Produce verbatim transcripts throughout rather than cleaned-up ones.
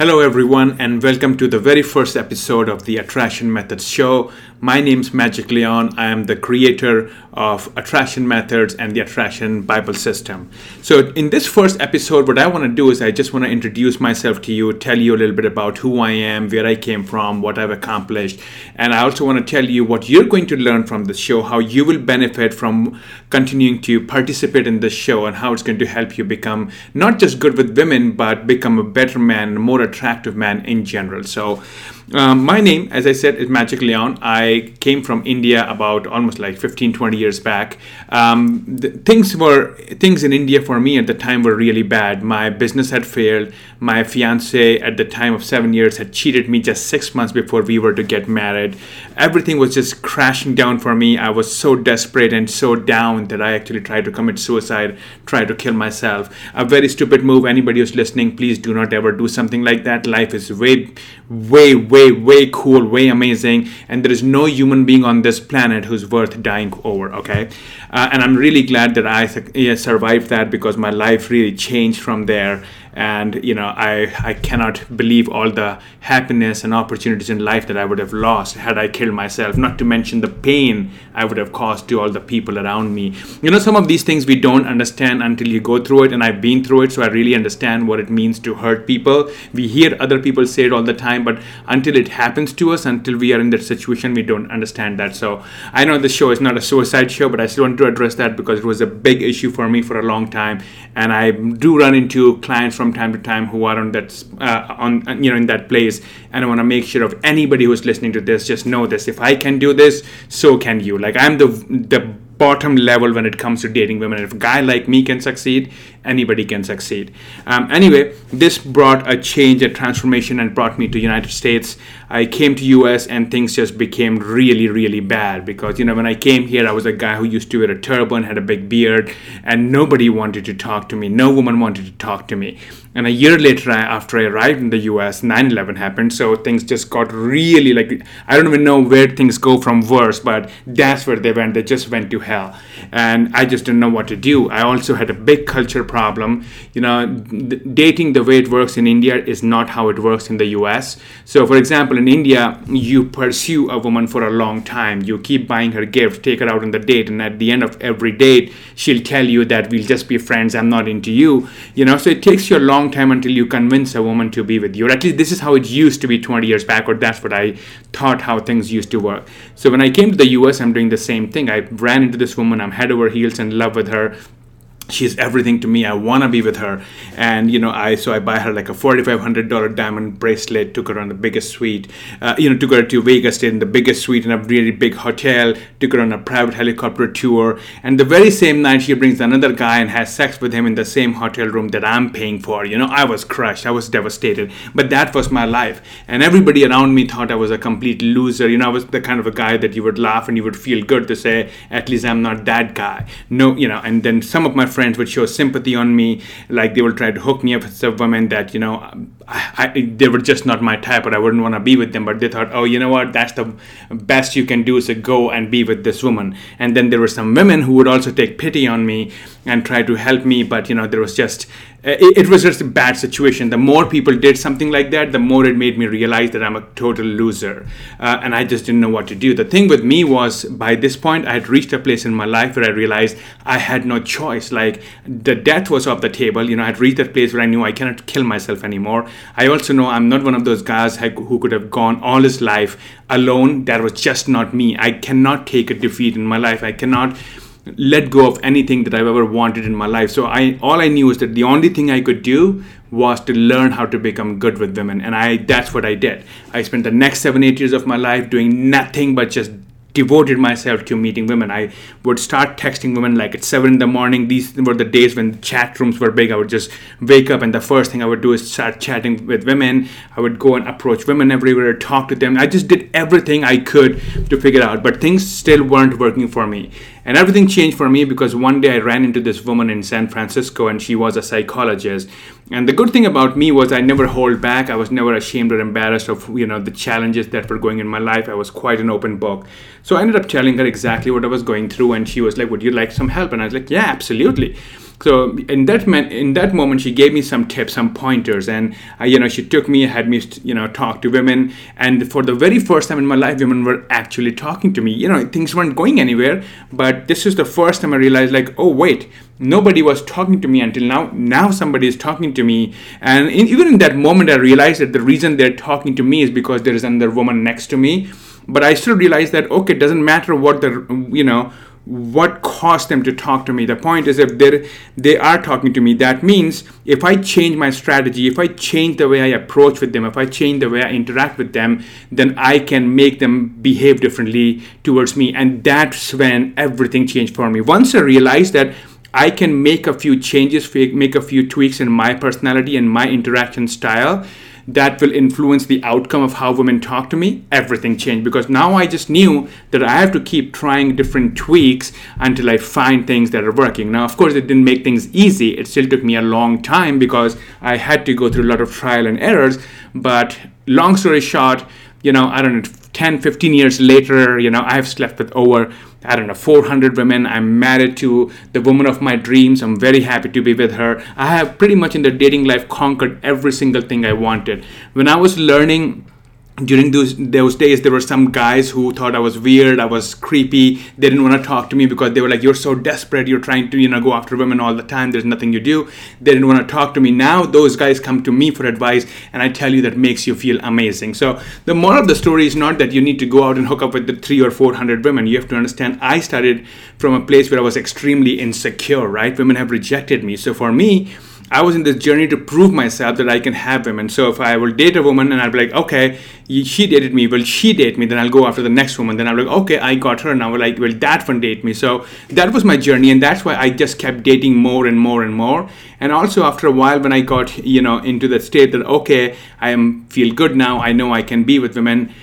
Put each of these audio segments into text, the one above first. Hello everyone and welcome to the very first episode of the Attraction Methods Show. My name's Magic Leon. I am the creator of Attraction Methods and the Attraction Bible System. So in this first episode, what I want to do is I just want to introduce myself to you, tell you a little bit about who I am, where I came from, what I've accomplished. And I also want to tell you what you're going to learn from this show, how you will benefit from continuing to participate in this show and how it's going to help you become not just good with women, but become a better man, more attractive man in general. So um, my name, as I said, is Magic Leon. I came from India about almost like fifteen, twenty years back. Um, the, things were things in India for me at the time were really bad. My business had failed. My fiance at the time of seven years had cheated me just six months before we were to get married. Everything was just crashing down for me. I was so desperate and so down that I actually tried to commit suicide, tried to kill myself. A very stupid move. Anybody who's listening, please do not ever do something like that. Life is way, way, way, way cool, way amazing, and there is no human being on this planet who's worth dying over, okay? Uh, and I'm really glad that I uh, survived that because my life really changed from there. And, you know, I, I cannot believe all the happiness and opportunities in life that I would have lost had I killed myself, not to mention the pain I would have caused to all the people around me. You know, some of these things we don't understand until you go through it, and I've been through it, so I really understand what it means to hurt people. We hear other people say it all the time, but until it happens to us, until we are in that situation, we don't understand that. So I know this show is not a suicide show, but I still want to address that because it was a big issue for me for a long time, and I do run into clients from time to time who are on that uh, on you know in that place, and I want to make sure of anybody who's listening to this, just know this: if I can do this, so can you. Like, I'm the the bottom level when it comes to dating women. If a guy like me can succeed, anybody can succeed. Um, anyway, this brought a change, a transformation, and brought me to United States. I came to U S and things just became really, really bad because, you know, when I came here, I was a guy who used to wear a turban, had a big beard, and nobody wanted to talk to me. No woman wanted to talk to me. And a year later, after I arrived in the U S, nine eleven happened, so things just got really, like, I don't even know where things go from worse, but that's where they went. They just went to hell. And I just didn't know what to do. I also had a big culture problem. You know, d- dating the way it works in India is not how it works in the U S. So, for example, in India, you pursue a woman for a long time. You keep buying her gifts, take her out on the date, and at the end of every date, she'll tell you that we'll just be friends, I'm not into you. You know, so it takes you a long time until you convince a woman to be with you, or at least this is how it used to be twenty years back, or that's what I thought how things used to work. So when I came to the U S, I'm doing the same thing. I ran into this woman, I'm head over heels in love with her. She's everything to me. I want to be with her. And, you know, I so I buy her like a four thousand five hundred dollars diamond bracelet, took her on the biggest suite, uh, you know, took her to Vegas, stayed in the biggest suite in a really big hotel, took her on a private helicopter tour. And the very same night, she brings another guy and has sex with him in the same hotel room that I'm paying for. You know, I was crushed. I was devastated. But that was my life. And everybody around me thought I was a complete loser. You know, I was the kind of a guy that you would laugh and you would feel good to say, at least I'm not that guy. No, you know, and then some of my friends friends would show sympathy on me, like they would try to hook me up with some women that, you know, I, I, they were just not my type, but I wouldn't want to be with them, but they thought, oh, you know what, that's the best you can do is to go and be with this woman. And then there were some women who would also take pity on me and try to help me, but, you know, there was just It, it was just a bad situation. The more people did something like that, the more it made me realize that I'm a total loser. Uh, and I just didn't know what to do. The thing with me was, by this point, I had reached a place in my life where I realized I had no choice. Like, the death was off the table. You know, I had reached that place where I knew I cannot kill myself anymore. I also know I'm not one of those guys who could have gone all his life alone. That was just not me. I cannot take a defeat in my life. I cannot let go of anything that I've ever wanted in my life. So I all I knew is that the only thing I could do was to learn how to become good with women. And I that's what I did. I spent the next seven, eight years of my life doing nothing but just devoted myself to meeting women. I would start texting women like at seven in the morning. These were the days when chat rooms were big. I would just wake up and the first thing I would do is start chatting with women. I would go and approach women everywhere, talk to them. I just did everything I could to figure out, but things still weren't working for me. And everything changed for me because one day I ran into this woman in San Francisco and she was a psychologist. And the good thing about me was I never held back. I was never ashamed or embarrassed of, you know, the challenges that were going in my life. I was quite an open book. So I ended up telling her exactly what I was going through, and she was like, would you like some help? And I was like, yeah, absolutely. So in that man, in that moment, she gave me some tips, some pointers, and uh, you know, she took me, had me, you know, talk to women. And for the very first time in my life, women were actually talking to me. You know, things weren't going anywhere, but this is the first time I realized, like, oh wait, nobody was talking to me until now. Now somebody is talking to me, and in, even in that moment, I realized that the reason they're talking to me is because there is another woman next to me. But I still realized that, okay, it doesn't matter what the, you know, what caused them to talk to me. The point is, if they they are talking to me, that means if I change my strategy, if I change the way I approach with them, if I change the way I interact with them, then I can make them behave differently towards me. And that's when everything changed for me. Once I realized that I can make a few changes, make a few tweaks in my personality and my interaction style that will influence the outcome of how women talk to me, everything changed. Because now I just knew that I have to keep trying different tweaks until I find things that are working. Now, of course, it didn't make things easy. It still took me a long time because I had to go through a lot of trial and errors. But long story short, you know, I don't know, ten, fifteen years later, you know, I've slept with over, I don't know, four hundred women. I'm married to the woman of my dreams. I'm very happy to be with her. I have pretty much in the dating life conquered every single thing I wanted. When I was learning during those those days, there were some guys who thought I was weird, I was creepy. They didn't want to talk to me because they were like, you're so desperate, you're trying to, you know, go after women all the time, there's nothing you do. They didn't want to talk to me. Now those guys come to me for advice, and I tell you that makes you feel amazing. So the moral of the story is not that you need to go out and hook up with the three or four hundred women. You have to understand, I started from a place where I was extremely insecure, right? Women have rejected me. So for me, I was in this journey to prove myself that I can have women. So if I will date a woman and I'll be like, okay, she dated me, will she date me? Then I'll go after the next woman. Then I'll be like, okay, I got her now. Like, will that one date me? So that was my journey, and that's why I just kept dating more and more and more. And also after a while, when I got, you know, into the state that, okay, I am feel good now, I know I can be with women.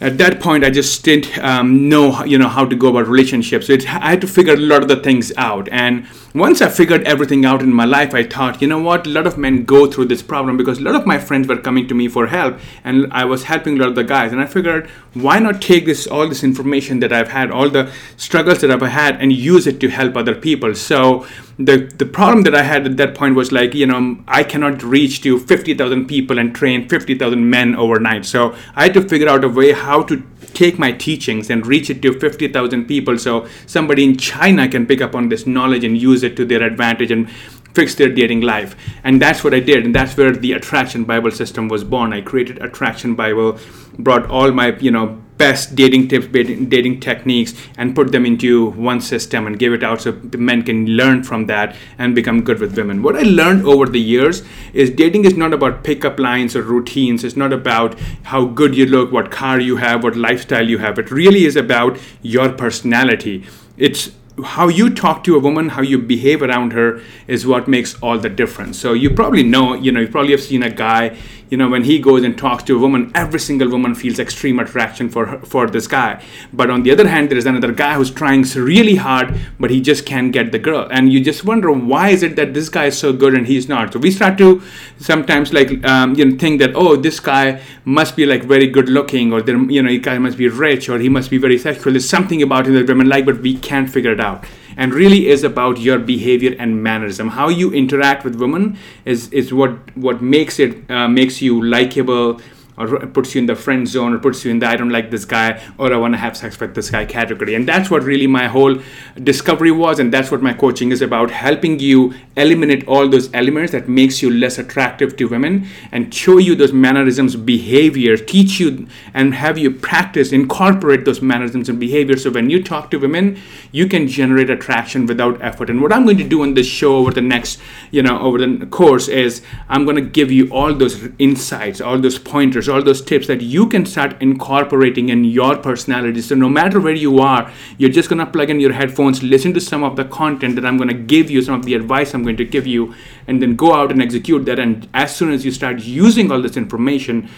At that point, I just didn't um, know, you know, how to go about relationships. So it, I had to figure a lot of the things out. And once I figured everything out in my life, I thought, you know what, a lot of men go through this problem because a lot of my friends were coming to me for help, and I was helping a lot of the guys. And I figured, why not take this all this information that I've had, all the struggles that I've had, and use it to help other people. So the the problem that I had at that point was like, you know, I cannot reach to fifty thousand people and train fifty thousand men overnight. So I had to figure out a way how how to take my teachings and reach it to fifty thousand people, so somebody in China can pick up on this knowledge and use it to their advantage and fix their dating life. And that's what I did, and that's where the Attraction Bible system was born. I created Attraction Bible, brought all my, you know, best dating tips, dating techniques, and put them into one system and give it out so men can learn from that and become good with women. What I learned over the years is dating is not about pickup lines or routines. It's not about how good you look, what car you have, what lifestyle you have. It really is about your personality. It's how you talk to a woman, how you behave around her is what makes all the difference. So you probably know, you know, you probably have seen a guy, you know, when he goes and talks to a woman, every single woman feels extreme attraction for her, for this guy. But on the other hand, there is another guy who's trying really hard, but he just can't get the girl. And you just wonder, why is it that this guy is so good and he's not? So we start to sometimes like, um, you know, think that, oh, this guy must be like very good looking, or, you know, he guy must be rich, or he must be very sexual. There's something about him that women like, but we can't figure it out. Out. And really is about your behavior and mannerism. How you interact with women is, is what, what makes it uh, makes you likable, or puts you in the friend zone, or puts you in the I don't like this guy, or I want to have sex with this guy category. And that's what really my whole discovery was, and that's what my coaching is about, helping you eliminate all those elements that makes you less attractive to women, and show you those mannerisms, behavior, teach you and have you practice, incorporate those mannerisms and behavior, so when you talk to women, you can generate attraction without effort. And what I'm going to do on this show over the next, you know, over the course is I'm going to give you all those insights, all those pointers, all those tips that you can start incorporating in your personality. So no matter where you are, you're just going to plug in your headphones, listen to some of the content that I'm going to give you, some of the advice I'm going to give you, and then go out and execute that. And as soon as you start using all this information,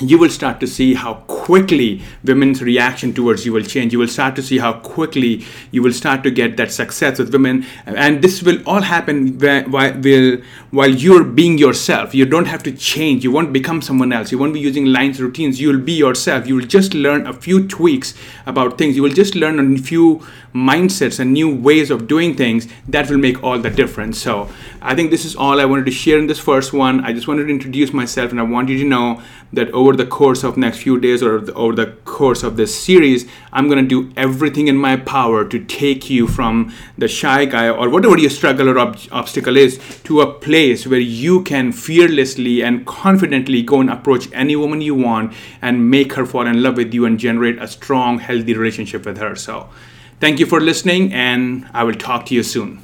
you will start to see how quickly women's reaction towards you will change. You will start to see how quickly you will start to get that success with women. And this will all happen while, while you're being yourself. You don't have to change. You won't become someone else. You won't be using lines, routines. You will be yourself. You will just learn a few tweaks about things. You will just learn a few mindsets and new ways of doing things that will make all the difference. So I think this is all I wanted to share in this first one. I just wanted to introduce myself, and I want you to know that over the course of next few days or the, over the course of this series, I'm going to do everything in my power to take you from the shy guy or whatever your struggle or ob- obstacle is to a place where you can fearlessly and confidently go and approach any woman you want and make her fall in love with you and generate a strong, healthy relationship with her. So thank you for listening, and I will talk to you soon.